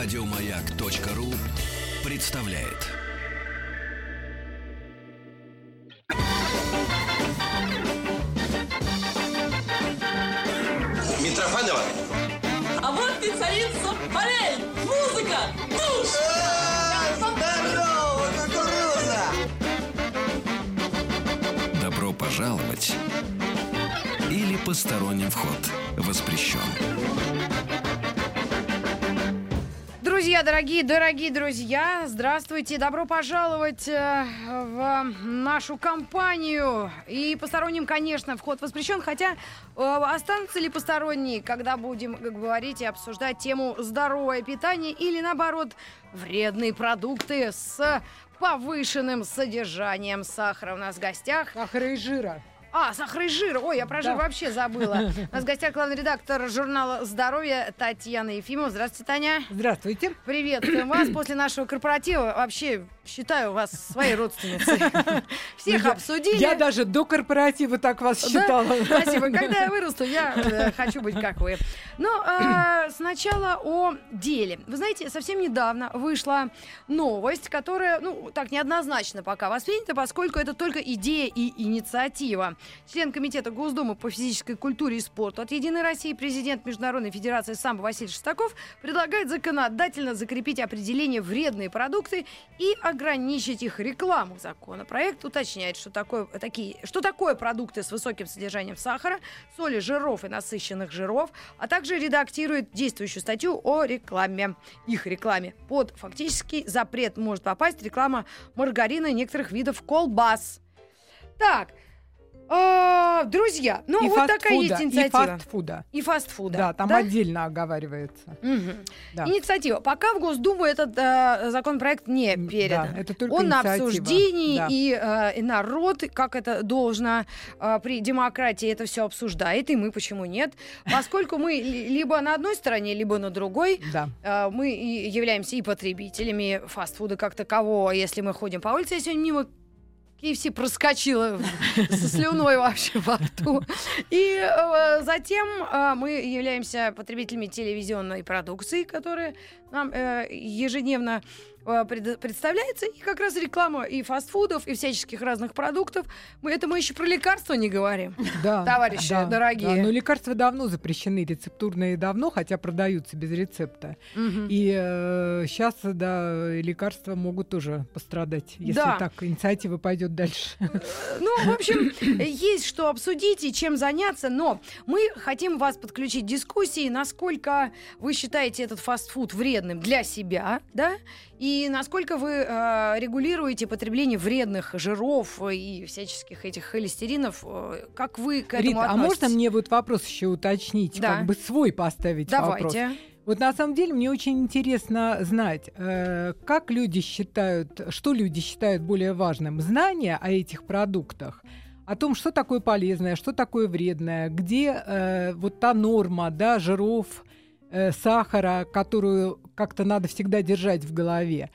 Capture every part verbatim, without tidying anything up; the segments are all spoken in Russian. Радиомаяк.ру представляет. Митрофанова. А вот и царица полей. Музыка, душ. Здорово, кукуруза. Добро пожаловать или посторонний вход воспрещен. Друзья, дорогие, дорогие друзья, здравствуйте, добро пожаловать в нашу компанию. И посторонним, конечно, вход воспрещен, хотя останутся ли посторонние, когда будем говорить и обсуждать тему здоровое питание или, наоборот, вредные продукты с повышенным содержанием сахара. У нас в гостях сахара и жира. А, сахар и жир. Ой, я про жир да. вообще забыла. У нас в гостях главный редактор журнала «Здоровье» Татьяна Ефимова. Здравствуйте, Таня. Здравствуйте. Приветствуем вас. После нашего корпоратива вообще считаю вас своей родственницей. Всех я, обсудили. Я даже до корпоратива так вас да? считала. Спасибо. Когда я вырасту, я хочу быть как вы. Но а, сначала о деле. Вы знаете, совсем недавно вышла новость, которая, ну, так неоднозначно пока воспринята, поскольку это только идея и инициатива. Член комитета Госдумы по физической культуре и спорту от «Единой России», президент Международной Федерации самбо Василий Шестаков предлагает законодательно закрепить определение «вредные продукты» и ограничить их рекламу. Законопроект уточняет, что такое, такие, что такое продукты с высоким содержанием сахара, соли, жиров и насыщенных жиров, а также редактирует действующую статью о рекламе, их рекламе. Под фактический запрет может попасть реклама маргарина и некоторых видов колбас. Так, А, друзья, ну и вот такая фуда, есть инициатива. И фастфуда. И фастфуда. Да, там да? отдельно оговаривается. Угу. Да. Инициатива. Пока в Госдуму этот а, законопроект не передан. Да, это только он инициатива. На обсуждении, да. и, а, и народ, как это должно а, при демократии, это все обсуждает, и мы почему нет. Поскольку мы либо на одной стороне, либо на другой, да. а, мы и являемся и потребителями фастфуда как такового. Если мы ходим по улице, я сегодня мимо кей эф си проскочила со слюной вообще во рту. И э, затем э, мы являемся потребителями телевизионной продукции, которая нам э, ежедневно э, пред, представляется. И как раз реклама и фастфудов, и всяческих разных продуктов. Мы, это мы еще про лекарства не говорим, да, товарищи да, дорогие. Да, но лекарства давно запрещены, рецептурные давно, хотя продаются без рецепта. Угу. И э, сейчас да, лекарства могут тоже пострадать, если да. так инициатива пойдет дальше. Ну, в общем, есть что обсудить и чем заняться, но мы хотим вас подключить к дискуссии, насколько вы считаете этот фастфуд вредным для себя, да, и насколько вы э, регулируете потребление вредных жиров и всяческих этих холестеринов, как вы к этому Рит, относитесь? А можно мне вот вопрос еще уточнить, да. как бы свой поставить Давайте. вопрос? Давайте. Вот на самом деле мне очень интересно знать, э, как люди считают, что люди считают более важным. Знания о этих продуктах, о том, что такое полезное, что такое вредное, где э, вот та норма, да, жиров, э, сахара, которую как-то надо всегда держать в голове.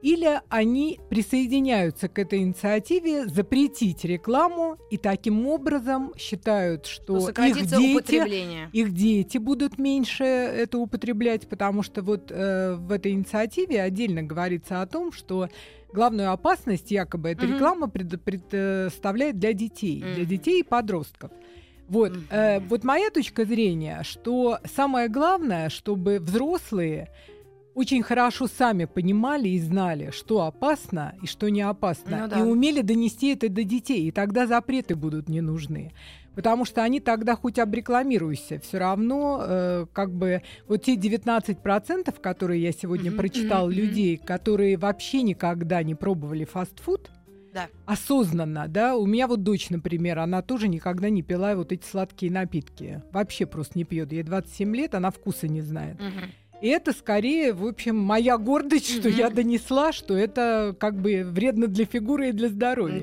Или они присоединяются к этой инициативе запретить рекламу и таким образом считают, что, что их, дети, их дети будут меньше это употреблять, потому что вот э, в этой инициативе отдельно говорится о том, что главную опасность якобы эта mm-hmm. реклама пред, представляет для детей, mm-hmm. для детей и подростков. Вот, mm-hmm. э, вот моя точка зрения, что самое главное, чтобы взрослые очень хорошо сами понимали и знали, что опасно и что не опасно, ну, да. и умели донести это до детей, и тогда запреты будут не нужны. Потому что они тогда хоть обрекламируйся, все равно э, как бы вот те девятнадцать процентов, которые я сегодня mm-hmm. прочитала, mm-hmm. людей, которые вообще никогда не пробовали фастфуд, да. осознанно, да, у меня вот дочь, например, она тоже никогда не пила вот эти сладкие напитки, вообще просто не пьет, ей двадцать семь лет, она вкуса не знает. Mm-hmm. И это скорее, в общем, моя гордость, что mm-hmm. я донесла, что это как бы вредно для фигуры и для здоровья.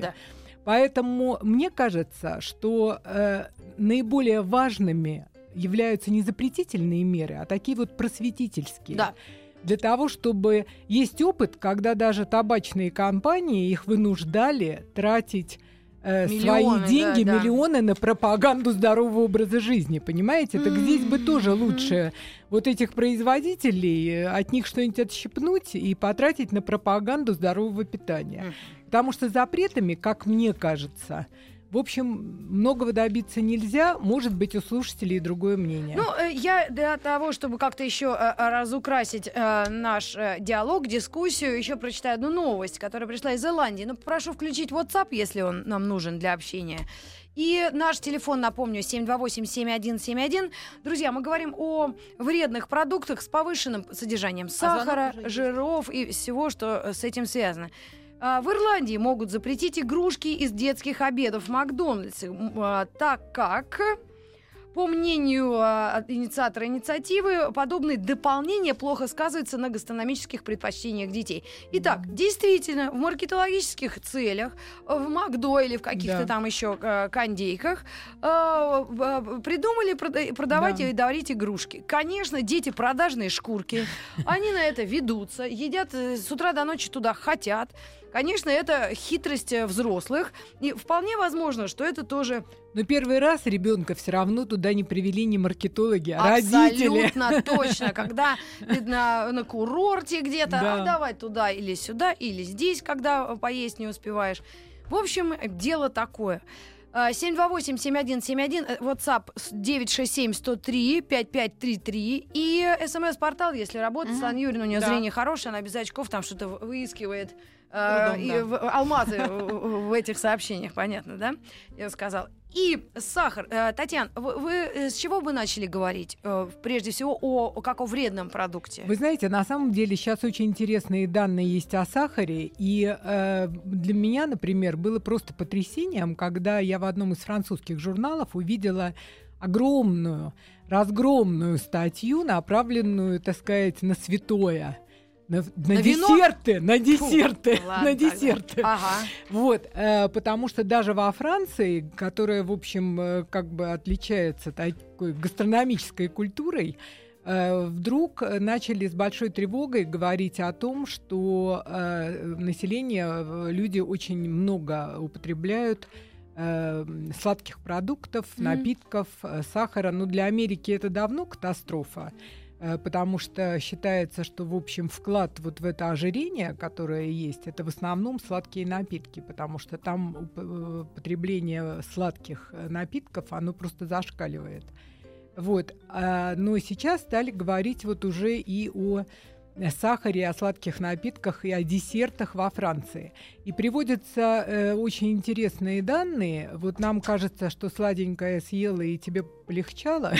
Mm-hmm. Поэтому мне кажется, что э, наиболее важными являются не запретительные меры, а такие вот просветительские. Да. Для того, чтобы есть опыт, когда даже табачные компании их вынуждали тратить э, миллионы, свои деньги, да, да. миллионы на пропаганду здорового образа жизни, понимаете? Так mm-hmm. здесь бы тоже лучше mm-hmm. вот этих производителей, от них что-нибудь отщипнуть и потратить на пропаганду здорового питания. Mm-hmm. Потому что запретами, как мне кажется, в общем, многого добиться нельзя. Может быть, у слушателей другое мнение. Ну, я для того, чтобы как-то еще разукрасить наш диалог, дискуссию, еще прочитаю одну новость, которая пришла из Ирландии. Но прошу включить WhatsApp, если он нам нужен для общения. И наш телефон, напомню, семь два восемь семь один семь один. Друзья, мы говорим о вредных продуктах с повышенным содержанием сахара, а жиров и всего, что с этим связано. В Ирландии могут запретить игрушки из детских обедов в Макдональдсе, так как, по мнению инициатора инициативы, подобные дополнения плохо сказываются на гастрономических предпочтениях детей. Итак, действительно, в маркетологических целях в Макдо или в каких-то да. там еще кондейках придумали продавать да. и дарить игрушки. Конечно, дети продажные шкурки, они на это ведутся, едят с утра до ночи туда хотят. Конечно, это хитрость взрослых. И вполне возможно, что это тоже... Но первый раз ребенка все равно туда не привели не маркетологи, а абсолютно родители. Абсолютно точно. Когда ты на, на курорте где-то, да. а давай туда или сюда, или здесь, когда поесть не успеваешь. В общем, дело такое. семь два восемь семь один семь один, WhatsApp девять шесть семь сто три пять пять три три и СМС-портал, если работает, Анна Юрина, у нее да. зрение хорошее, она без очков там что-то выискивает. Трудом, и да. в, алмазы в, в этих сообщениях, понятно, да? Я сказала. И сахар. Татьяна, вы, вы с чего бы начали говорить? Прежде всего, о, как о вредном продукте. Вы знаете, на самом деле сейчас очень интересные данные есть о сахаре. И э, для меня, например, было просто потрясением, когда я в одном из французских журналов увидела огромную, разгромную статью, направленную, так сказать, на святое. На, на, на десерты, вино? на десерты, Фу, ладно, на десерты. Ага. Вот, э, потому что даже во Франции, которая, в общем, э, как бы отличается такой гастрономической культурой, э, вдруг начали с большой тревогой говорить о том, что э, население, люди очень много употребляют э, сладких продуктов, mm-hmm. напитков, э, сахара. Но для Америки это давно катастрофа. Потому что считается, что, в общем, вклад вот в это ожирение, которое есть, это в основном сладкие напитки, потому что там потребление сладких напитков, оно просто зашкаливает. Вот. Но сейчас стали говорить вот уже и о сахаре, о сладких напитках и о десертах во Франции. И приводятся очень интересные данные. Вот нам кажется, что сладенькое съела и тебе полегчало,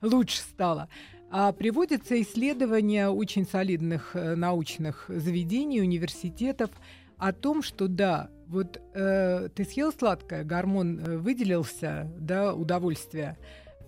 лучше стало. А приводятся исследования очень солидных научных заведений, университетов о том, что да, вот э, ты съел сладкое, гормон выделился, да, удовольствие,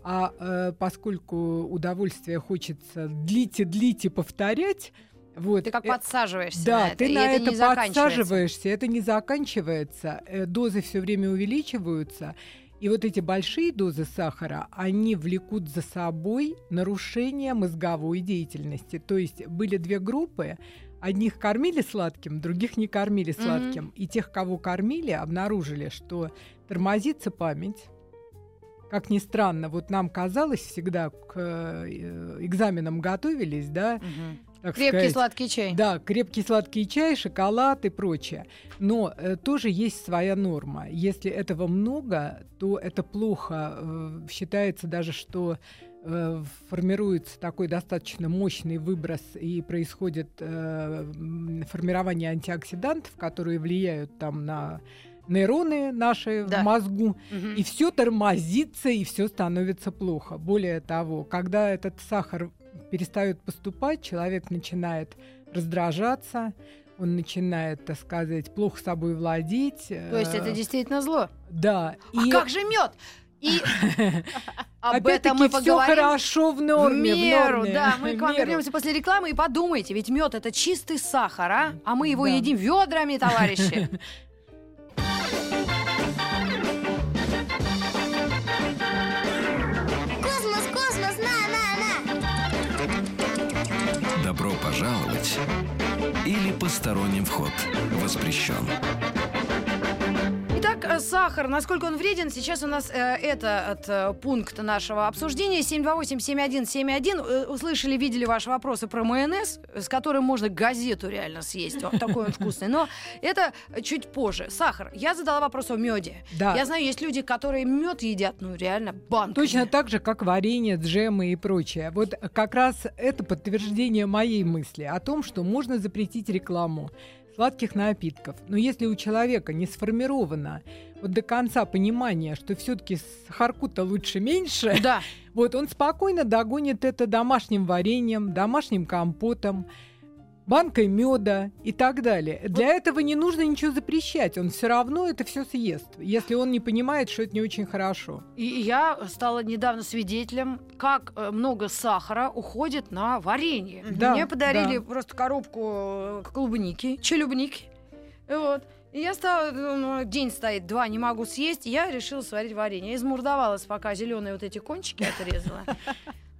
а э, поскольку удовольствие хочется длить и длить и повторять, вот, ты как э, подсаживаешься, да, на это, ты и на это, это подсаживаешься, это не заканчивается, э, дозы все время увеличиваются. И вот эти большие дозы сахара, они влекут за собой нарушение мозговой деятельности. То есть были две группы. Одних кормили сладким, других не кормили сладким. Mm-hmm. И тех, кого кормили, обнаружили, что тормозится память. Как ни странно, вот нам казалось, всегда к экзаменам готовились, да, mm-hmm. крепкий сказать, сладкий чай. Да, крепкий сладкий чай, шоколад и прочее. Но э, тоже есть своя норма. Если этого много, то это плохо. Э, считается даже, что э, формируется такой достаточно мощный выброс и происходит э, формирование антиоксидантов, которые влияют там на нейроны наши да. в мозгу. Угу. И все тормозится, и все становится плохо. Более того, когда этот сахар перестают поступать, человек начинает раздражаться, он начинает, так сказать, плохо собой владеть. То есть это действительно зло? Да. А и... как же мед? И об этом мы поговорим. Опять-таки, все хорошо в норме. В меру, в норме. Да. Мы к вам вернемся после рекламы и подумайте, ведь мед это чистый сахар, а? А мы его да. едим ведрами, товарищи. Добро пожаловать или посторонним вход воспрещен. Итак, Итак, сахар, насколько он вреден, сейчас у нас э, этот э, пункт нашего обсуждения. семь два восемь семь один семь один. Услышали, видели ваши вопросы про майонез, с которым можно газету реально съесть. Вот такой он вкусный. Но это чуть позже. Сахар. Я задала вопрос о меде. Да. Я знаю, есть люди, которые мед едят, ну реально банками. Точно так же, как варенье, джемы и прочее. Вот как раз это подтверждение моей мысли о том, что можно запретить рекламу сладких напитков. Но если у человека не сформировано вот до конца понимание, что все-таки сахарку-то лучше меньше, да. Вот он спокойно догонит это домашним вареньем, домашним компотом, банкой меда и так далее. Вот. Для этого не нужно ничего запрещать. Он все равно это все съест, если он не понимает, что это не очень хорошо. И я стала недавно свидетелем, как много сахара уходит на варенье. Да, мне подарили да. просто коробку клубники, челюбники. Вот. И я стала, ну, день стоит, два, не могу съесть. И я решила сварить варенье. Я измурдовалась, пока зеленые вот эти кончики отрезала.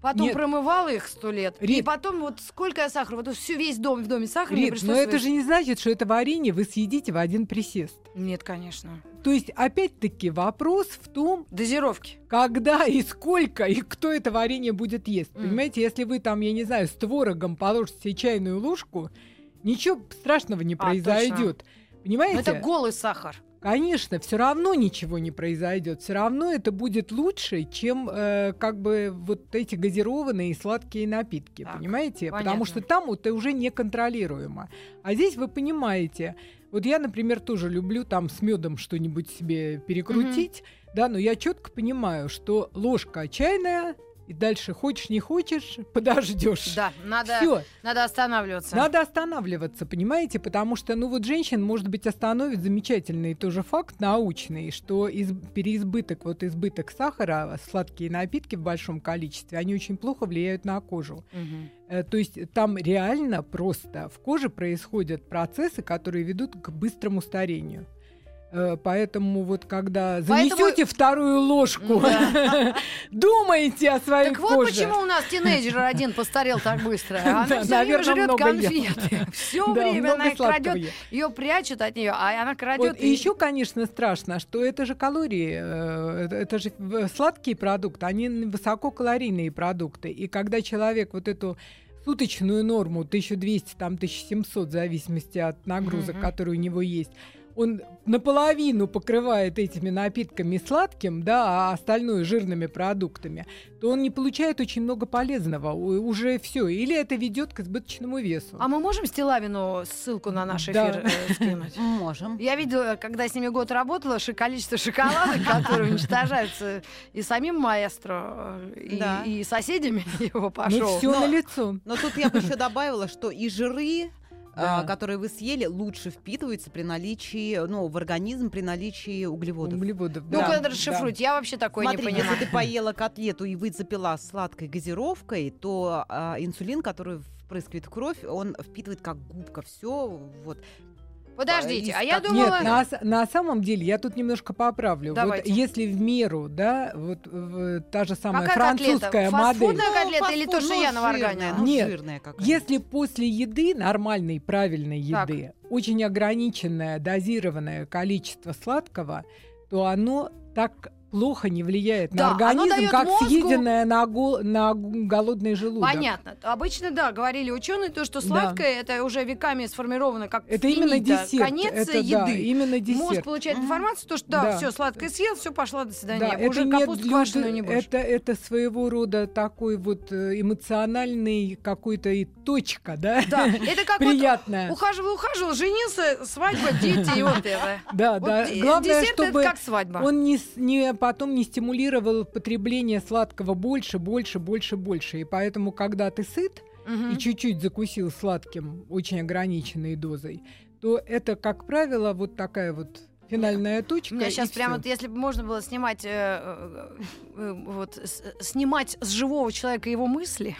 Потом Нет. промывала их сто лет. Рит. И потом вот сколько я сахара, вот всю весь дом в доме сахара. Рит, но это же не значит, что это варенье вы съедите в один присест. Нет, конечно. То есть, опять-таки, вопрос в том... Дозировки. Когда и сколько, и кто это варенье будет есть. Mm. Понимаете, если вы там, я не знаю, с творогом положите себе чайную ложку, ничего страшного не произойдет. А, понимаете? Но это голый сахар. Конечно, все равно ничего не произойдет, все равно это будет лучше, чем э, как бы вот эти газированные и сладкие напитки, так, понимаете? Понятно. Потому что там вот это уже неконтролируемо. А здесь вы понимаете, вот я, например, тоже люблю там с медом что-нибудь себе перекрутить, mm-hmm. да, но я четко понимаю, что ложка чайная. И дальше хочешь, не хочешь, подождешь. Да, надо, надо останавливаться. Надо останавливаться, понимаете? Потому что, ну вот женщин, может быть, остановит замечательный тоже факт научный, что из, переизбыток, вот избыток сахара, сладкие напитки в большом количестве, они очень плохо влияют на кожу. Угу. То есть там реально просто в коже происходят процессы, которые ведут к быстрому старению. Поэтому вот когда занесете Поэтому... вторую ложку, да. думайте о своей так коже. Так вот почему у нас тинейджер один постарел так быстро. Она да, все наверное, время жрет конфеты. Все да, время она их крадет. Ее прячут от нее, а она крадет. Вот, и... и еще, конечно, страшно, что это же калории, это же сладкие продукты, они высококалорийные продукты. И когда человек вот эту суточную норму тысяча двести, там тысяча семьсот, в зависимости от нагрузок, mm-hmm. которые у него есть, он наполовину покрывает этими напитками сладким, да, а остальное жирными продуктами, то он не получает очень много полезного. Уже все. Или это ведет к избыточному весу. А мы можем Стилавину ссылку на наш эфир да. э, скинуть? Можем. Я видела, когда с ними год работала, количество шоколада, которые уничтожаются и самим маэстро, и соседями его пошел. Ну, все налицо. Но тут я бы еще добавила, что и жиры, да. А, которые вы съели, лучше впитываются при наличии, ну, в организм при наличии углеводов. Углеводов. Да. Ну-ка, расшифруйте, да. я вообще такое Смотри, не понимаю. Если ты поела котлету и вы запила сладкой газировкой, то а, инсулин, который впрыскивает в кровь, он впитывает как губка все, вот. Подождите, а я думала... Нет, на, на самом деле, я тут немножко поправлю. Давайте. Вот если в меру, да, вот в, та же самая какая французская котлета? модель... Фастфудная ну, котлета фастфуд, или то, что ну, я на варганила? Ну, нет, жирная какая-то. Если после еды, нормальной, правильной еды, так. очень ограниченное, дозированное количество сладкого, то оно так... плохо не влияет да, на организм, как мозгу... съеденное на, гол... на голодный желудок. Понятно. Обычно, да, говорили ученые, то, что сладкое, да. это уже веками сформировано как это финита, именно десерт. Конец это, еды. Да, именно десерт. Мозг получает mm-hmm. информацию, то, что да, да. все, сладкое съел, все, пошла до свидания. Да, уже капусту квашеную не будешь. Это, это своего рода такой вот эмоциональный какой-то и точка, да? Да, это как приятная. Вот ухаживал-ухаживал, женился, свадьба, дети и вот это. Да, да. Главное, чтобы он не потом не стимулировал потребление сладкого больше, больше, больше, больше. И поэтому, когда ты сыт угу. и чуть-чуть закусил сладким, очень ограниченной дозой, то это, как правило, вот такая вот финальная точка. У меня сейчас прямо, вот, если бы можно было снимать, э, э, э, вот, с, снимать с живого человека его мысли.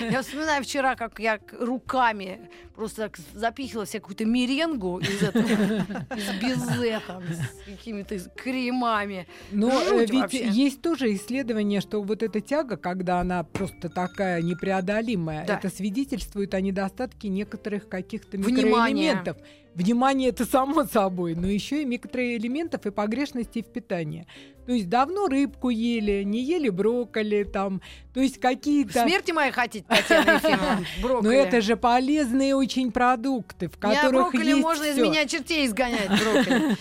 Я вспоминаю вчера, как я руками просто запихивала себе какую-то меренгу из безе, с какими-то кремами. Но ведь есть тоже исследование, что вот эта тяга, когда она просто такая непреодолимая, это свидетельствует о недостатке некоторых каких-то микроэлементов. Внимание, это само собой, но еще и микроэлементов и погрешностей в питании. То есть давно рыбку ели, не ели брокколи, там, то есть какие-то... Смерти моей хотите, Татьяна Ефимовна, брокколи. Но это же полезные очень продукты, в которых есть все. Брокколи можно из меня чертей изгонять, брокколи.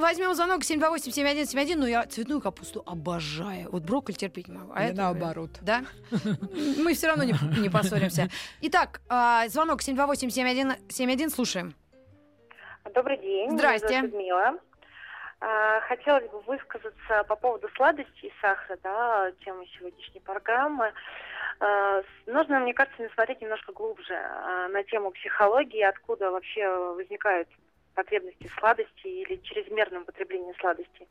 Возьмем звонок семь два восемь семь один семь один, но я цветную капусту обожаю. Вот брокколи терпеть не могу. А это наоборот. Да? Мы все равно не поссоримся. Итак, звонок семь два восемь семь один семь один, слушаем. Добрый день. Здрасте. Людмила. Хотелось бы высказаться по поводу сладостей и сахара, да, темы сегодняшней программы. Нужно, мне кажется, смотреть немножко глубже на тему психологии, откуда вообще возникают потребности сладостей или чрезмерное употребление сладостей.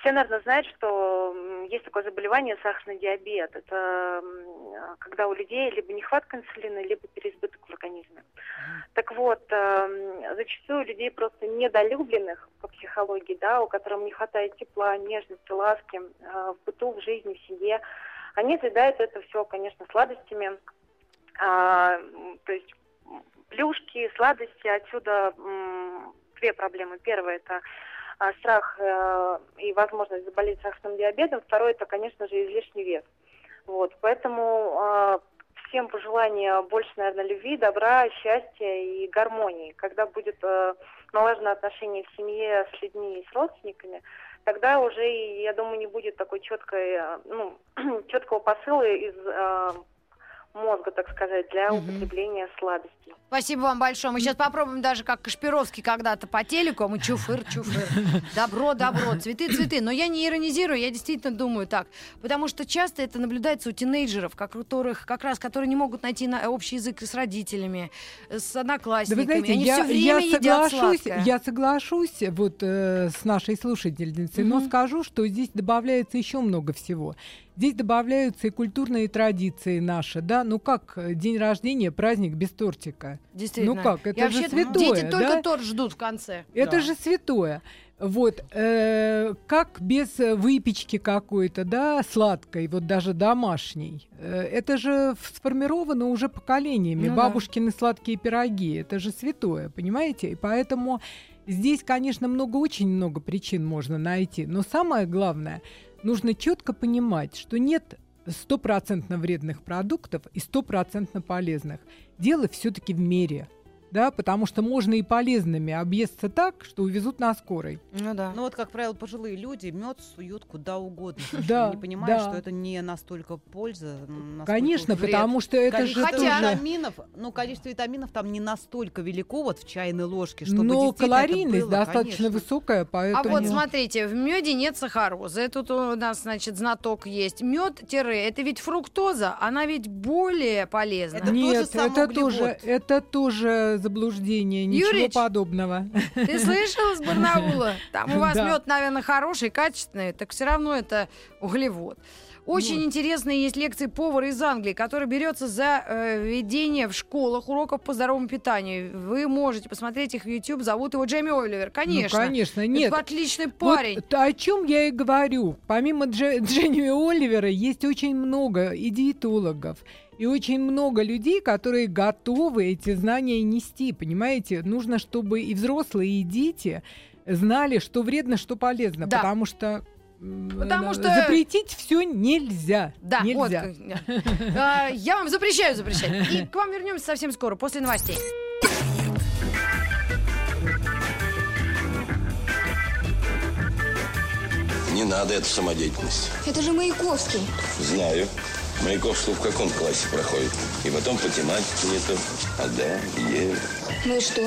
Все, наверное, знают, что есть такое заболевание сахарный диабет. Это когда у людей либо нехватка инсулина, либо переизбыток в организме. Так вот, зачастую людей просто недолюбленных по психологии, да, у которых не хватает тепла, нежности, ласки в быту, в жизни, в семье, они съедают это все, конечно, сладостями. А, то есть плюшки, сладости, отсюда м- две проблемы. Первая – это страх э, и возможность заболеть сахарным диабетом. Второе – это, конечно же, излишний вес. Вот. Поэтому э, всем пожелание больше, наверное, любви, добра, счастья и гармонии. Когда будет э, налажено отношение в семье с людьми и с родственниками, тогда уже, я думаю, не будет такой четкой, э, ну, четкого посыла из э, мозга, так сказать, для употребления mm-hmm. сладостей. Спасибо вам большое. Мы сейчас попробуем даже, как Кашпировский когда-то по телеку, а мы чуфыр-чуфыр. Добро-добро, цветы-цветы. Но я не иронизирую, я действительно думаю так. Потому что часто это наблюдается у тинейджеров, которых, как раз, которые не могут найти на общий язык с родителями, с одноклассниками. Да, вы знаете, Они я, все время я едят сладкое. Я соглашусь вот, э, с нашей слушательницей, mm-hmm. но скажу, что здесь добавляется еще много всего. Здесь добавляются и культурные традиции наши, да, ну как день рождения, праздник без тортика. Действительно. Ну как, это Я же святое, дети да? только торт ждут в конце. Это да. же святое. Вот, э, как без выпечки какой-то, да, сладкой, вот даже домашней. Э, это же сформировано уже поколениями. Ну, бабушкины да. сладкие пироги, это же святое, понимаете? И поэтому здесь, конечно, много, очень много причин можно найти. Но самое главное, нужно четко понимать, что нет стопроцентно вредных продуктов и стопроцентно полезных. Дело все-таки в мере. Да, потому что можно и полезными объесться так, что увезут на скорой. Ну да. Ну вот, как правило, пожилые люди мед суют куда угодно. Да, не понимают, да. что это не настолько польза. Настолько Конечно, вред. Потому что это количество же... Хотя... витаминов, ну, количество витаминов там не настолько велико вот в чайной ложке, чтобы Но калорийность было, достаточно конечно. Высокая, поэтому... А вот смотрите, в меде нет сахарозы. Тут у нас, значит, знаток есть. Мед тире, это ведь фруктоза, она ведь более полезна. Это нет, тоже это, тоже, это тоже... заблуждение, ничего Юрич, подобного. Ты слышал с Барнаула? Там у вас да. мед, наверное, хороший, качественный, так все равно это углевод. Очень вот. Интересные есть лекции повара из Англии, который берется за э, ведение в школах уроков по здоровому питанию. Вы можете посмотреть их в YouTube. Зовут его Джейми Оливер. Конечно. Ну, конечно, нет. Это отличный парень. Вот о чем я и говорю. Помимо Дж- Джейми Оливера есть очень много и диетологов, и очень много людей, которые готовы эти знания нести. Понимаете, нужно, чтобы и взрослые, и дети знали, что вредно, что полезно. Да. Потому что... Потому что... запретить все нельзя. Да, нельзя. Вот. Я вам запрещаю запрещать. И к вам вернемся совсем скоро, после новостей. Не надо, это самодеятельность. Это же Маяковский. Знаю. Маяковский в каком классе проходит? И потом по тематике нету. А да, е. Ну и что?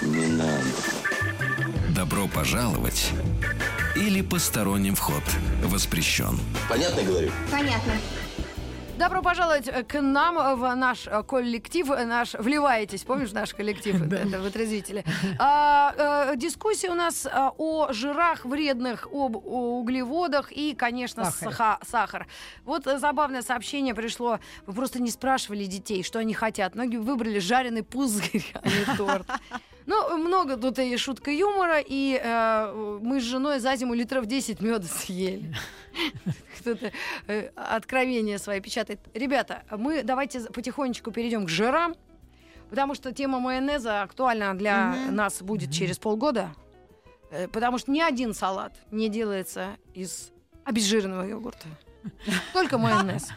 Не надо. Добро пожаловать... или посторонним вход воспрещен. Понятно, говорю? Понятно. Добро пожаловать к нам в наш коллектив. Наш вливаетесь, помнишь наш коллектив? Это вытрезвители. Дискуссия у нас о жирах вредных, об углеводах и, конечно, сахар. Вот забавное сообщение пришло. Вы просто не спрашивали детей, что они хотят. Многие выбрали жареный пузырь, а не торт. Ну, много тут и шутка юмора, и э, мы с женой за зиму литров десять меда съели. Кто-то э, откровения свои печатает. Ребята, мы давайте потихонечку перейдем к жирам, потому что тема майонеза актуальна для mm-hmm. нас будет mm-hmm. через полгода. Потому что ни один салат не делается из обезжиренного йогурта. Только майонез.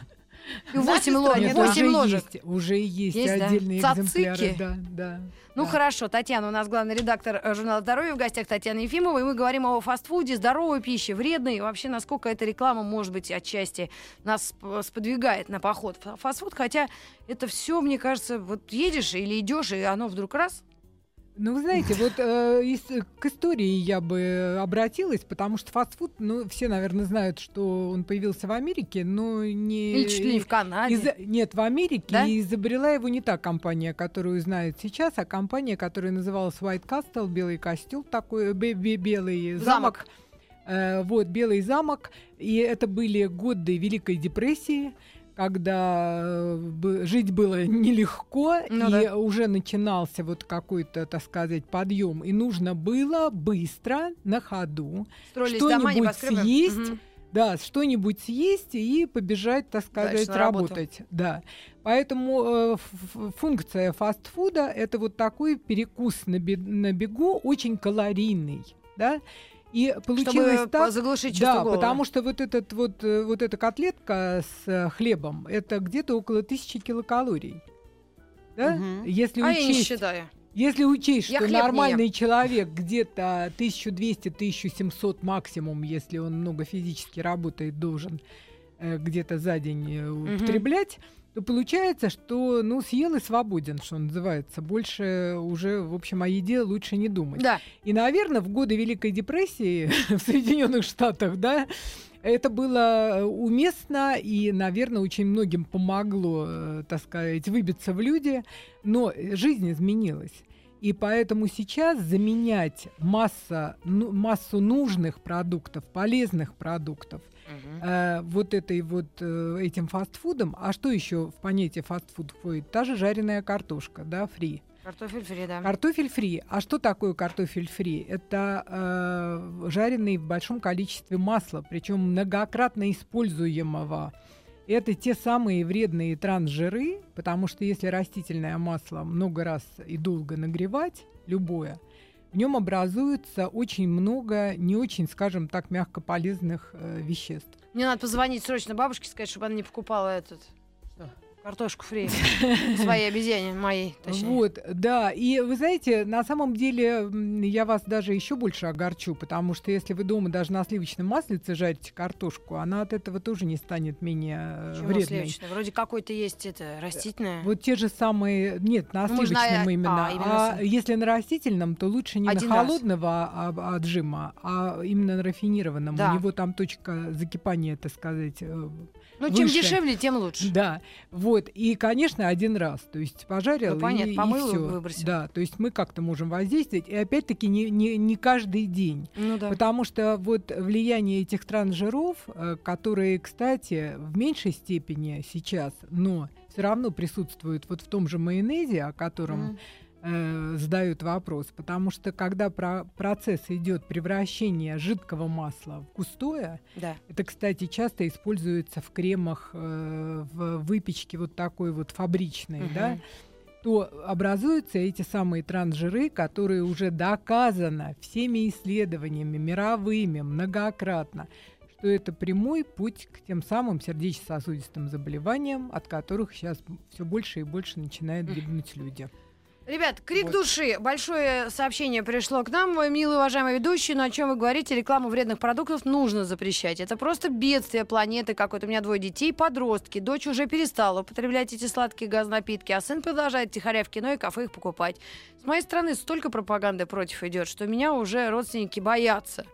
И восемь ложек. восемь ложек. Уже есть, есть отдельные да. экземпляры. Да, да, ну да. Хорошо, Татьяна, у нас главный редактор журнала «Здоровье», в гостях Татьяна Ефимова, и мы говорим о фастфуде, здоровой пище, вредной, и вообще, насколько эта реклама, может быть, отчасти нас сподвигает на поход в фастфуд, хотя это все, мне кажется, вот едешь или идешь, и оно вдруг раз... Ну, вы знаете, вот э, из, к истории я бы обратилась, потому что фастфуд, ну, все, наверное, знают, что он появился в Америке, но не... Или чуть ли не в Канаде. Из, нет, в Америке. Да? И изобрела его не та компания, которую знают сейчас, а компания, которая называлась White Castle, Белый костёл, такой, б- б- Белый замок. замок. Э, вот, Белый замок. И это были годы Великой депрессии, когда жить было нелегко, ну, и да. уже начинался вот какой-то, так сказать, подъем, и нужно было быстро, на ходу, Строились что-нибудь дома, съесть, угу. да, что-нибудь съесть и побежать, так сказать, дальше работать. Да. Поэтому э, функция фастфуда – это вот такой перекус на бегу, очень калорийный, да, и получилось чтобы так, заглушить чувство да, голода. Потому что вот, этот, вот, вот эта котлетка с хлебом, это где-то около тысячи килокалорий. Да? Угу. Если а учесть, я не считаю. Если учесть, я что нормальный человек где-то тысяча двести - тысяча семьсот максимум, если он много физически работает, должен где-то за день угу. употреблять, то получается, что ну, съел и свободен, что называется. Больше уже, в общем, о еде лучше не думать. Да. И, наверное, в годы Великой депрессии в Соединенных Штатах, да, это было уместно и, наверное, очень многим помогло, так сказать, выбиться в люди. Но жизнь изменилась. И поэтому сейчас заменять масса, ну, массу нужных продуктов, полезных продуктов, Uh-huh. Э, вот этой вот э, этим фастфудом. А что еще в понятие фастфуд входит? Та же жареная картошка, да, фри. Картофель фри, да. Картофель фри. А что такое картофель фри? Это э, жареный в большом количестве масла, причем многократно используемого. Это те самые вредные трансжиры, потому что если растительное масло много раз и долго нагревать, любое, в нем образуется очень много не очень, скажем так, мягко полезных э, веществ. Мне надо позвонить срочно бабушке, сказать, чтобы она не покупала этот Что? картошку фри своей обезьяне, моей, точнее. Вот, да. И вы знаете, на самом деле я вас даже еще больше огорчу, потому что если вы дома даже на сливочном маслице жарите картошку, она от этого тоже не станет менее Почему вредной. Сливочное? Вроде какой-то есть это растительное. Вот те же самые... Нет, на ну, сливочном можно... именно. А, именно. А если на растительном, то лучше не Один на холодного раз. отжима, а именно на рафинированном. Да. У него там точка закипания, так сказать, Ну, выше. Чем дешевле, тем лучше. Да. Вот. И, конечно, один раз. То есть пожарил, ну, понятно, и, помыл, и всё. Выбросил. Да, то есть мы как-то можем воздействовать. И опять-таки не, не, не каждый день. Ну, да. Потому что вот влияние этих трансжиров, которые, кстати, в меньшей степени сейчас, но все равно присутствуют вот в том же майонезе, о котором mm. э, задают вопрос. Потому что когда про- процесс идет превращение жидкого масла в густое, да. это, кстати, часто используется в кремах, э, в выпечке вот такой вот фабричной, mm-hmm. да, то образуются эти самые трансжиры, которые уже доказано всеми исследованиями мировыми многократно, что это прямой путь к тем самым сердечно-сосудистым заболеваниям, от которых сейчас все больше и больше начинают гибнуть люди. Ребят, крик вот. души. Большое сообщение пришло к нам. Мой милый, уважаемый ведущий, но о чем вы говорите? Рекламу вредных продуктов нужно запрещать. Это просто бедствие планеты какое-то. У меня двое детей, подростки. Дочь уже перестала употреблять эти сладкие газонапитки, а сын продолжает тихоря в кино и кафе их покупать. С моей стороны столько пропаганды против идет, что меня уже родственники боятся.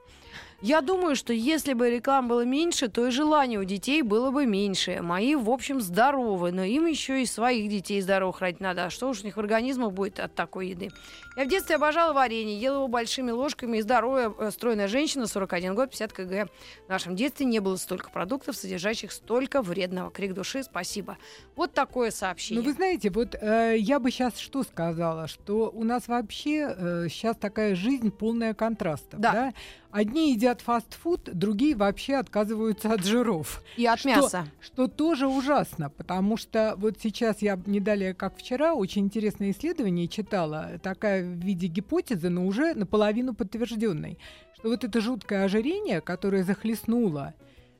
Я думаю, что если бы реклам было меньше, то и желаний у детей было бы меньше. Мои, в общем, здоровы, но им еще и своих детей здоровых хранить надо. А что уж у них в организме будет от такой еды? Я в детстве обожала варенье, ела его большими ложками, и здоровая стройная женщина, сорок один год, пятьдесят килограммов. В нашем детстве не было столько продуктов, содержащих столько вредного. Крик души, спасибо. Вот такое сообщение. Ну, вы знаете, вот э, я бы сейчас что сказала, что у нас вообще э, сейчас такая жизнь полная контрастов, да? да? Одни едят фастфуд, другие вообще отказываются от жиров. И от что, мяса. Что тоже ужасно, потому что вот сейчас я не далее, как вчера, очень интересное исследование читала, такая в виде гипотезы, но уже наполовину подтвержденной, что вот это жуткое ожирение, которое захлестнуло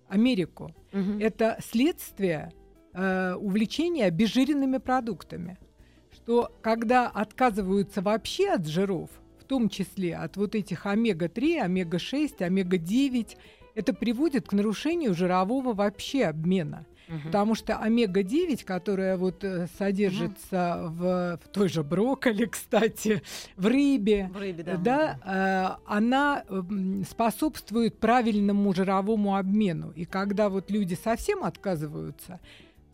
Америку, угу. это следствие э, увлечения обезжиренными продуктами. Что когда отказываются вообще от жиров, в том числе от вот этих омега-три, омега-шесть, омега-девять, это приводит к нарушению жирового вообще обмена. Угу. Потому что омега-девять, которая вот содержится угу. в, в той же брокколи, кстати, в рыбе, в рыбе да. Да, э, она способствует правильному жировому обмену. И когда вот люди совсем отказываются,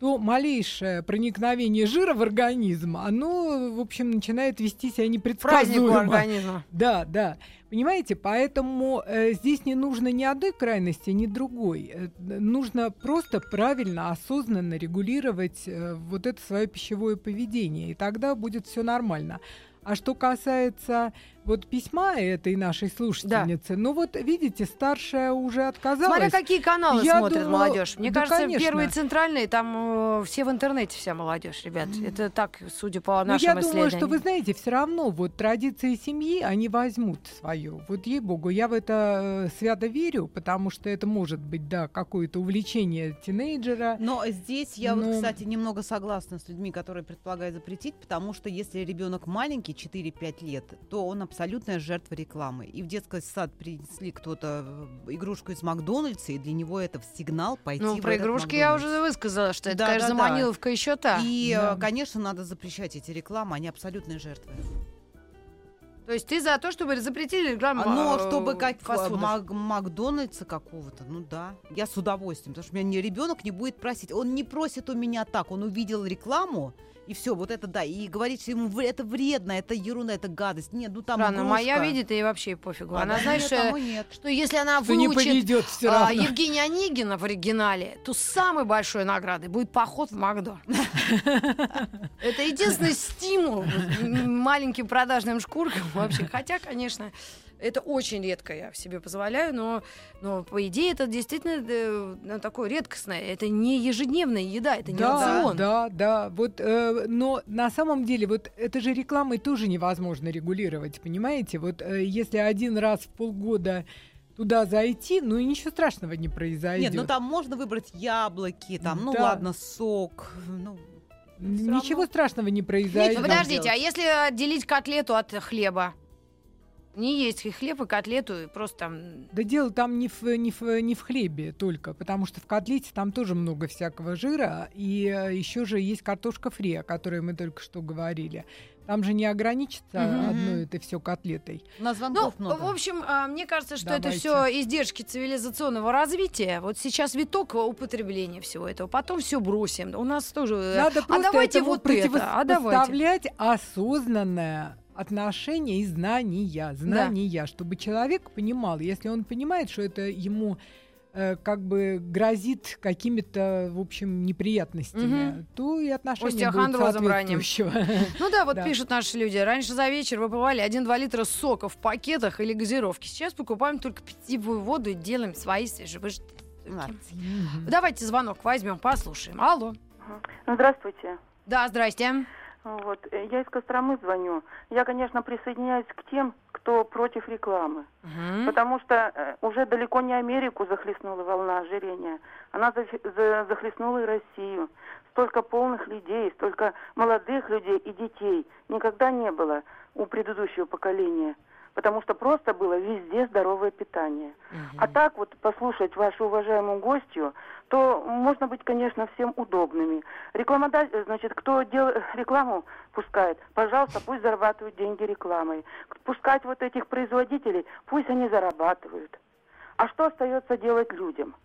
то малейшее проникновение жира в организм, оно, в общем, начинает вести себя непредсказуемо. Праздник у организма. Да, да. Понимаете, поэтому э, здесь не нужно ни одной крайности, ни другой. Э, нужно просто правильно, осознанно регулировать э, вот это свое пищевое поведение, и тогда будет все нормально. А что касается вот письма этой нашей слушательницы, да. ну вот видите, старшая уже отказалась. Смотря какие каналы Я смотрят думала... молодежь. Мне да, кажется, конечно. Первые центральные, там э, все в интернете, вся молодежь, ребят. Это так, судя по нашим исследованиям. Я думаю, что, вы знаете, все равно вот традиции семьи, они возьмут свое. Вот ей-богу, я в это свято верю, потому что это может быть, да, какое-то увлечение тинейджера. Но здесь я, Но... вот, кстати, немного согласна с людьми, которые предполагают запретить, потому что если ребенок маленький, четыре-пять лет, то он абсолютная жертва рекламы. И в детский сад принесли кто-то игрушку из Макдональдса, и для него это сигнал пойти ну, в этот Макдональдс. Ну, про игрушки я уже высказала, что да, это, да, конечно, да. заманиловка еще та. И, да. конечно, надо запрещать эти рекламы, они абсолютные жертвы. То есть ты за то, чтобы запретили рекламу фастфуда? Ну, чтобы как мак- Макдональдса какого-то, ну да. Я с удовольствием, потому что у меня ребенок не будет просить. Он не просит у меня так, он увидел рекламу, и все, вот это да. И говорит, что ему это вредно, это ерунда, это гадость. Нет, ну там Рано, моя видит, и вообще пофигу. А она, она знает, нет, что, что если она что выучит а, Евгения Онегина в оригинале, то самой большой наградой будет поход в Макдо. Это единственный стимул маленьким продажным шкуркам вообще. Хотя, конечно, это очень редко, я себе позволяю, но, но по идее это действительно ну, такое редкостное. Это не ежедневная еда, это не да, рацион. Да, да, вот, э, но на самом деле вот это же рекламой тоже невозможно регулировать, понимаете? Вот э, если один раз в полгода туда зайти, ну и ничего страшного не произойдет. Нет, ну там можно выбрать яблоки, там, ну да. ладно, сок, ну... Ничего страшного не произойдет. Нет, подождите, а если отделить котлету от хлеба? Не есть и хлеб, и котлету, и просто там... Да дело там не в, не, в, не в хлебе только, потому что в котлете там тоже много всякого жира, и еще же есть картошка фри, о которой мы только что говорили. Там же не ограничится mm-hmm. одной это все котлетой. На звонков ну, много. В общем, мне кажется, что Давайте. это все издержки цивилизационного развития. Вот сейчас виток употребления всего этого. Потом все бросим. У нас тоже... Надо просто а давайте вот противопоставлять это. А осознанное отношения и знания, знания, да. чтобы человек понимал, если он понимает, что это ему э, как бы грозит какими-то, в общем, неприятностями, угу. то и отношения будут соответствующего. Ну да, вот да. пишут наши люди. Раньше за вечер выпивали один-два литра сока в пакетах или газировки. Сейчас покупаем только питьевую воду и делаем свои свежевыжатки. Угу. Давайте звонок возьмем, послушаем. Алло. Здравствуйте. Да, здрасте. Вот. Я из Костромы звоню. Я, конечно, присоединяюсь к тем, кто против рекламы. Угу. Потому что уже далеко не Америку захлестнула волна ожирения. Она захлестнула и Россию. Столько полных людей, столько молодых людей и детей никогда не было у предыдущего поколения. Потому что просто было везде здоровое питание. Угу. А так вот послушать вашу уважаемую гостью, то можно быть, конечно, всем удобными. Рекламодатель, значит, кто дел... рекламу пускает, пожалуйста, пусть зарабатывают деньги рекламой. Пускать вот этих производителей, пусть они зарабатывают. А что остается делать людям?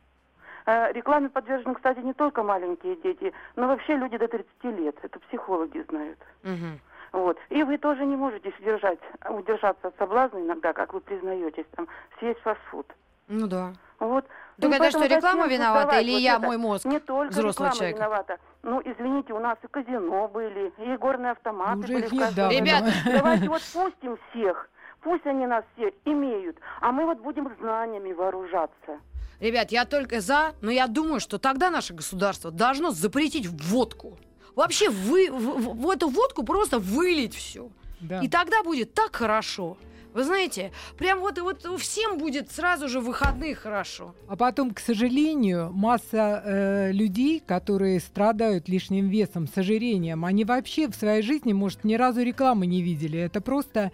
Рекламе подвержены, кстати, не только маленькие дети, но вообще люди до тридцати лет. Это психологи знают. Угу. Вот. И вы тоже не можете сдержать, удержаться от соблазна иногда, как вы признаетесь, там, съесть фастфуд. Ну да. Вот. Так ну, это что, реклама виновата или вот я, это? Мой мозг? Не только взрослый реклама человек. Виновата. Ну, извините, у нас и казино были, и игорные автоматы ну, были в казино. Ребята, давайте вот пустим всех. пусть они нас все имеют, а мы вот будем знаниями вооружаться. Ребят, я только за, но я думаю, что тогда наше государство должно запретить водку. Вообще вы, в, в эту водку просто вылить все. Да. И тогда будет так хорошо. Вы знаете, прям вот, вот всем будет сразу же в выходные хорошо. А потом, к сожалению, масса э, людей, которые страдают лишним весом, с ожирением, они вообще в своей жизни, может, ни разу рекламы не видели. Это просто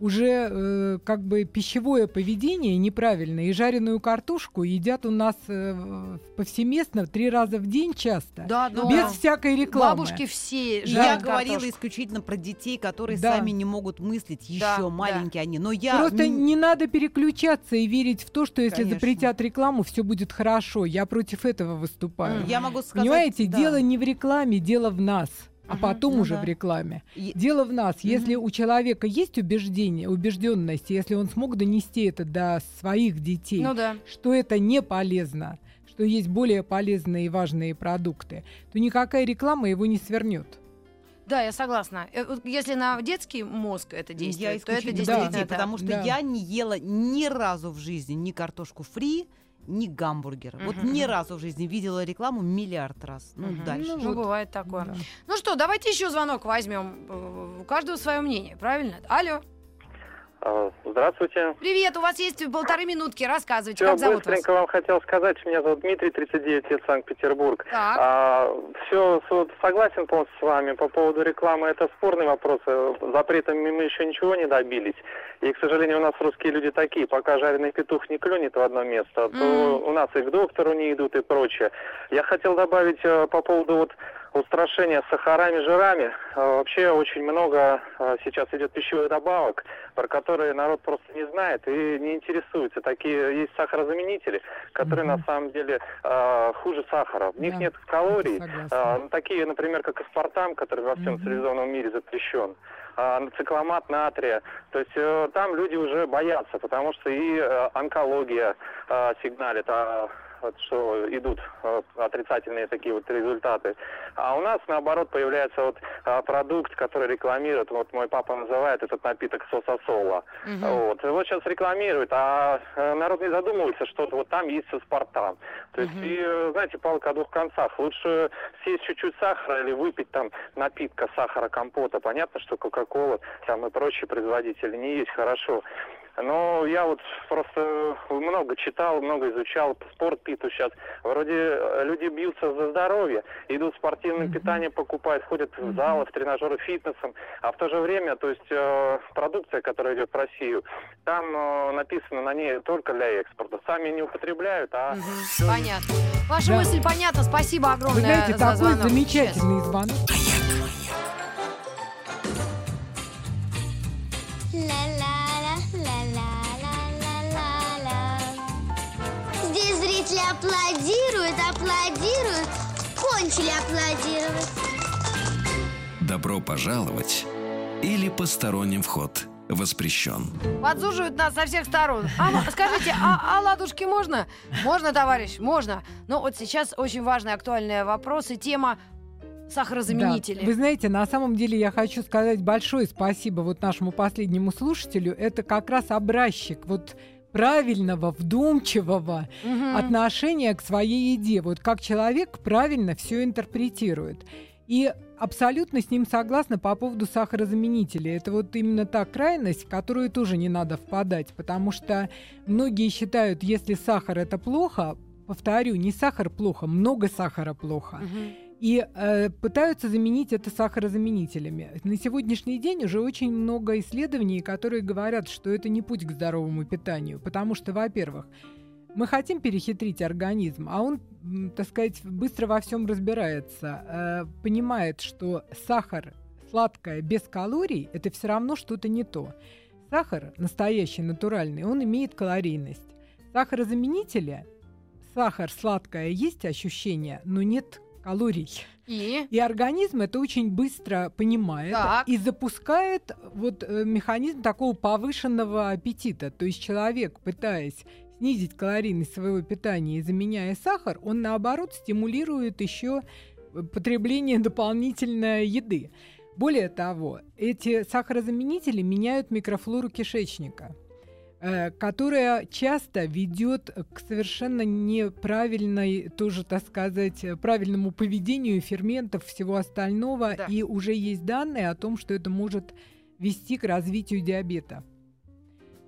уже э, как бы пищевое поведение неправильное. И жареную картошку едят у нас э, повсеместно три раза в день часто. Да, да. Без всякой рекламы. Бабушки все жарят. Я говорила картошку. Исключительно про детей, которые да. сами не могут мыслить. Еще да, маленькие да. они. Но я... Просто м- не надо переключаться и верить в то, что если Конечно. запретят рекламу, все будет хорошо. Я против этого выступаю. Я могу сказать, понимаете, да. дело не в рекламе, дело в нас. А потом ну уже да. в рекламе. И... Дело в нас. Если у человека есть убеждение, убежденность, если он смог донести это до своих детей, ну да. что это не полезно, что есть более полезные и важные продукты, то никакая реклама его не свернет. Да, я согласна. Если на детский мозг это действует, я то это действительно да. потому что да. я не ела ни разу в жизни ни картошку фри, ни гамбургер. Uh-huh. Вот ни разу в жизни видела рекламу миллиард раз. Ну, uh-huh. дальше. Ну, вот. бывает такое. Да. Ну что, давайте еще звонок возьмем. У каждого свое мнение, правильно? Алло. Uh, здравствуйте. Привет, у вас есть полторы минутки. Рассказывайте, все, как зовут вас? Я быстренько вам хотел сказать, что меня зовут Дмитрий, тридцать девять лет, Санкт-Петербург. Uh, все, согласен полностью с вами. По поводу рекламы это спорный вопрос. Запретами мы еще ничего не добились. И, к сожалению, у нас русские люди такие. Пока жареный петух не клюнет в одно место, mm. то у нас и к доктору не идут и прочее. Я хотел добавить uh, по поводу вот устрашение сахарами, жирами. Вообще очень много сейчас идет пищевых добавок, про которые народ просто не знает и не интересуется. Такие есть сахарозаменители, которые mm-hmm. на самом деле э, хуже сахара. В них yeah. нет калорий. Э, такие, например, как аспартам, который во всем mm-hmm. цивилизованном мире запрещен. Э, цикломат натрия. То есть э, там люди уже боятся, потому что и э, онкология э, сигналит о... что идут отрицательные такие вот результаты. А у нас, наоборот, появляется вот продукт, который рекламирует. Вот мой папа называет этот напиток сососола. Угу. Вот. Его сейчас рекламируют, а народ не задумывается, что вот там есть аспартам. То есть, угу. и, знаете, палка о двух концах. Лучше съесть чуть-чуть сахара или выпить там напитка сахара, компота. Понятно, что кока-кола там и прочие производители не есть хорошо. Но я вот просто много читал, много изучал, спорт питу сейчас. Вроде люди бьются за здоровье, идут спортивным mm-hmm. питанием покупают, ходят mm-hmm. в залы, в тренажеры, фитнесом. А в то же время, то есть э, продукция, которая идет в Россию, там э, написано на ней только для экспорта. Сами не употребляют, а... Mm-hmm. Понятно. Ваша да. мысль понятна. Спасибо огромное. Вы знаете, за такой звонок. Замечательный сейчас. Звонок. Аплодируют, аплодируют, кончили аплодировать. Добро пожаловать или посторонним вход воспрещен. Подзуживают нас со всех сторон. А, скажите, а оладушки можно? Можно, товарищ, можно. Но вот сейчас очень важный актуальный вопрос и тема сахарозаменители. Да. Вы знаете, на самом деле я хочу сказать большое спасибо вот нашему последнему слушателю. Это как раз образчик вот правильного, вдумчивого угу. отношения к своей еде. Вот как человек правильно все интерпретирует. И абсолютно с ним согласна по поводу сахарозаменителей. Это вот именно та крайность, в которую тоже не надо впадать, потому что многие считают, если сахар – это плохо, повторю, не сахар плохо, много сахара плохо. Угу. И э, пытаются заменить это сахарозаменителями. На сегодняшний день уже очень много исследований, которые говорят, что это не путь к здоровому питанию. Потому что, во-первых, мы хотим перехитрить организм, а он, так сказать, быстро во всем разбирается. Э, понимает, что сахар, сладкое, без калорий, это все равно что-то не то. Сахар настоящий, натуральный, он имеет калорийность. Сахарозаменители, сахар, сладкое, есть ощущение, но нет калорий. И? И организм это очень быстро понимает так. и запускает вот механизм такого повышенного аппетита. То есть человек, пытаясь снизить калорийность своего питания и заменяя сахар, он наоборот стимулирует еще потребление дополнительной еды. Более того, эти сахарозаменители меняют микрофлору кишечника, которая часто ведет к совершенно неправильной, тоже, так сказать, правильному поведению ферментов, всего остального, да. И уже есть данные о том, что это может вести к развитию диабета.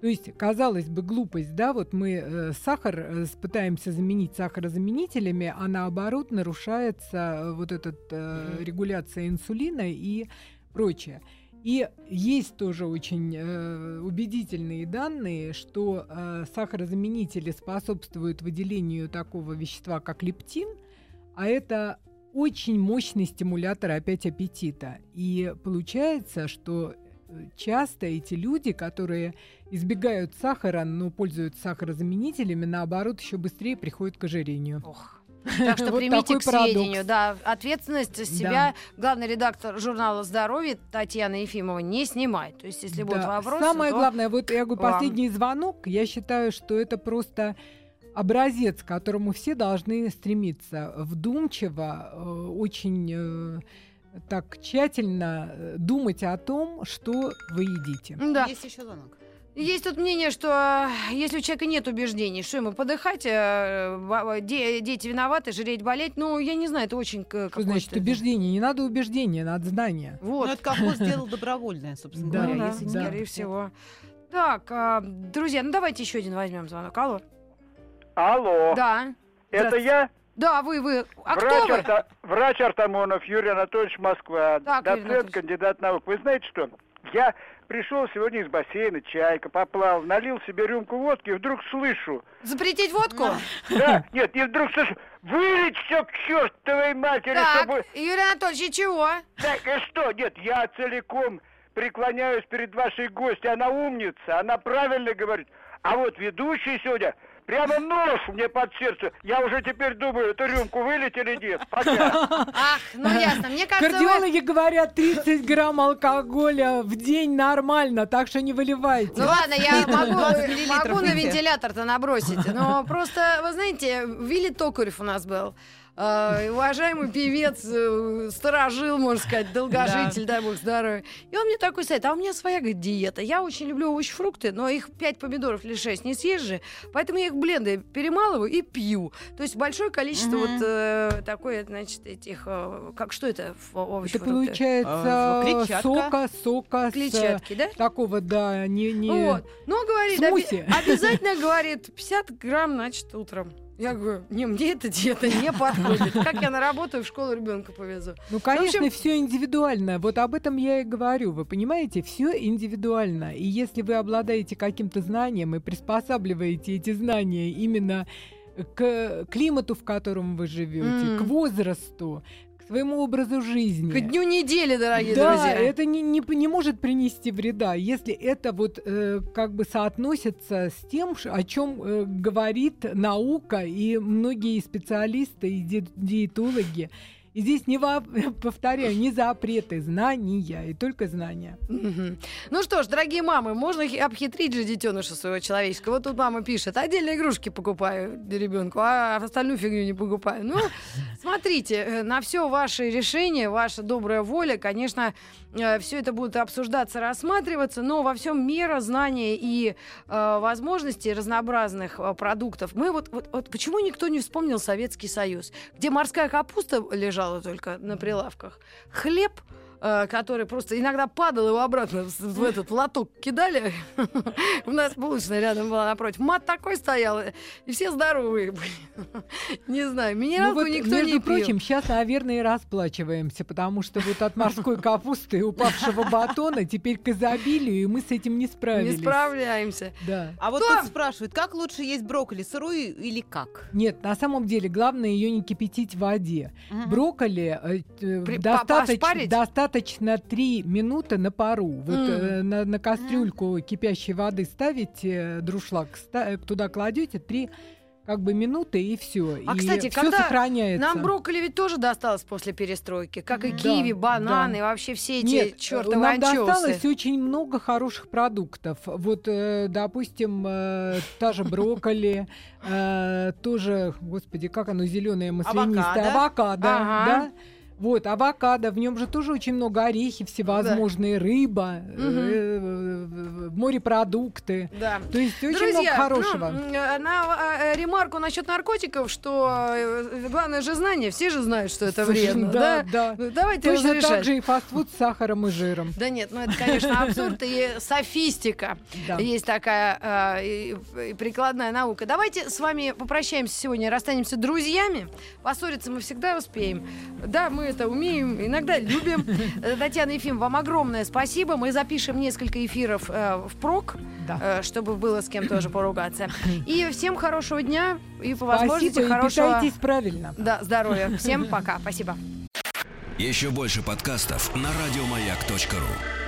То есть, казалось бы, глупость, да, вот мы сахар пытаемся заменить сахарозаменителями, а наоборот нарушается вот эта э, регуляция инсулина и прочее. И есть тоже очень э, убедительные данные, что э, сахарозаменители способствуют выделению такого вещества, как лептин, а это очень мощный стимулятор опять аппетита. И получается, что часто эти люди, которые избегают сахара, но пользуются сахарозаменителями, наоборот, еще быстрее приходят к ожирению. Ох. Так что вот примите к сведению, да, ответственность с себя да. главный редактор журнала «Здоровье» Татьяна Ефимова не снимает. То есть, если да. будут вопросы, самое то главное, вот я говорю, последний вам. звонок, я считаю, что это просто образец, к которому все должны стремиться. Вдумчиво, очень так тщательно думать о том, что вы едите. Да. Есть еще звонок. Есть тут мнение, что если у человека нет убеждений, что ему подыхать, дети виноваты, жреть, болеть. Ну, я не знаю, это очень какое-то... Что значит убеждение? Не надо убеждения, надо знания. Вот. Ну, это колхоз сделал добровольное, собственно да, говоря, да, если да, не да. всего. Так, друзья, ну давайте еще один возьмем звонок. Алло. Алло. Да. Это я? Да, вы, вы. А врач, кто вы? Арта... врач Артамонов Юрий Анатольевич, Москва. Так, доцент, кандидат наук. Вы знаете что? Я пришел сегодня из бассейна, чайка, поплавал, налил себе рюмку водки, и вдруг слышу... Запретить водку? Да, нет, и вдруг слышу, вылить все к чертовой матери, так, чтобы... Юрий Анатольевич, и чего? Так, и что? Нет, я целиком преклоняюсь перед вашей гостью, она умница, она правильно говорит. А вот ведущий сегодня... Прямо нож мне под сердце. Я уже теперь думаю, эту рюмку вылить или нет. Пока. Ах, ну ясно. Мне кажется, кардиологи вы... говорят, тридцать грамм алкоголя в день нормально, так что не выливайте. Ну ладно, я могу, могу на вентилятор-то набросить. Но просто, вы знаете, Вилли Токарев у нас был. Uh, уважаемый певец, uh, старожил, можно сказать, долгожитель, да. Дай бог здоровья. И он мне такой совет, а у меня своя, говорит, диета. Я очень люблю овощи, фрукты, но их пять помидоров или шесть не съешь же. Поэтому я их блендой перемалываю и пью. То есть большое количество uh-huh. вот э, такое, значит, этих... Э, как, что это овощи, это фрукты? Получается uh, сока, сока клетчатки, с, да? Такого, да, не... не... Вот. Но, говорит, оби- обязательно, говорит, пятьдесят грамм, значит, утром. Я говорю, не, мне эта диета не подходит. Как я на работу и в школу ребенка повезу? Ну, конечно, ну, общем... все индивидуально. Вот об этом я и говорю. Вы понимаете, все индивидуально. И если вы обладаете каким-то знанием и приспосабливаете эти знания именно к климату, в котором вы живете, mm. к возрасту, к своему образу жизни. К дню недели, дорогие да, друзья. Да, это не, не, не может принести вреда, если это вот э, как бы соотносится с тем, о чем э, говорит наука и многие специалисты, и ди- диетологи. И здесь, не во... повторяю, не запреты, знания, и только знания. Mm-hmm. Ну что ж, дорогие мамы, можно обхитрить же детеныша своего человеческого. Вот тут мама пишет, отдельные игрушки покупаю ребенку, а остальную фигню не покупаю. Ну, смотрите, на все ваши решения, ваша добрая воля, конечно, все это будет обсуждаться, рассматриваться, но во всем мера знания и э, возможностей разнообразных э, продуктов. Мы вот, вот, вот почему никто не вспомнил Советский Союз, где морская капуста лежала только на прилавках. Хлеб, э, который просто иногда падал, его обратно в, в этот лоток кидали. У нас булочная рядом была напротив. Мат такой стоял, и все здоровые были. Не знаю, минералку ну вот, никто не пил. Между прочим, сейчас, наверное, и расплачиваемся, потому что вот от морской капусты и упавшего батона теперь к изобилию, и мы с этим не справились. Не справляемся. Да. А вот Кто? тут спрашивают, как лучше есть брокколи, сырую или как? Нет, на самом деле, главное ее не кипятить в воде. Угу. Брокколи э, достаточно, достаточно три минуты на пару. Вот mm. э, на, на кастрюльку mm. кипящей воды ставите друшлаг, ста- туда кладете три как бы минуты, и все. А, и кстати, всё когда сохраняется. Нам брокколи ведь тоже досталось после перестройки, как и да, киви, бананы, да. вообще все эти Нет, чёртовы нам анчоусы. Досталось очень много хороших продуктов. Вот, э, допустим, э, та же брокколи, э, тоже, господи, как оно зеленое, маслянистое, авокадо, авокадо ага. да? Вот, авокадо, в нем же тоже очень много орехи всевозможные, да. рыба, угу. э, морепродукты. Да. То есть очень Друзья, много хорошего. Ну, на ремарку насчет наркотиков, что главное же знание, все же знают, что это вредно. Да, да. да. Давайте Точно разрешать. Так же и фастфуд с сахаром и жиром. Да нет, ну это, конечно, абсурд и софистика. Есть такая прикладная наука. Давайте с вами попрощаемся сегодня, расстанемся друзьями. Поссориться мы всегда успеем. Да, мы это умеем, иногда любим. Татьяна Ефимова, вам огромное спасибо. Мы запишем несколько эфиров э, впрок, да. э, чтобы было с кем тоже поругаться. И всем хорошего дня и по возможности спасибо, хорошего... Спасибо, питайтесь правильно. Да, здоровья. Всем пока. Спасибо. Еще больше подкастов на радиомаяк точка ру.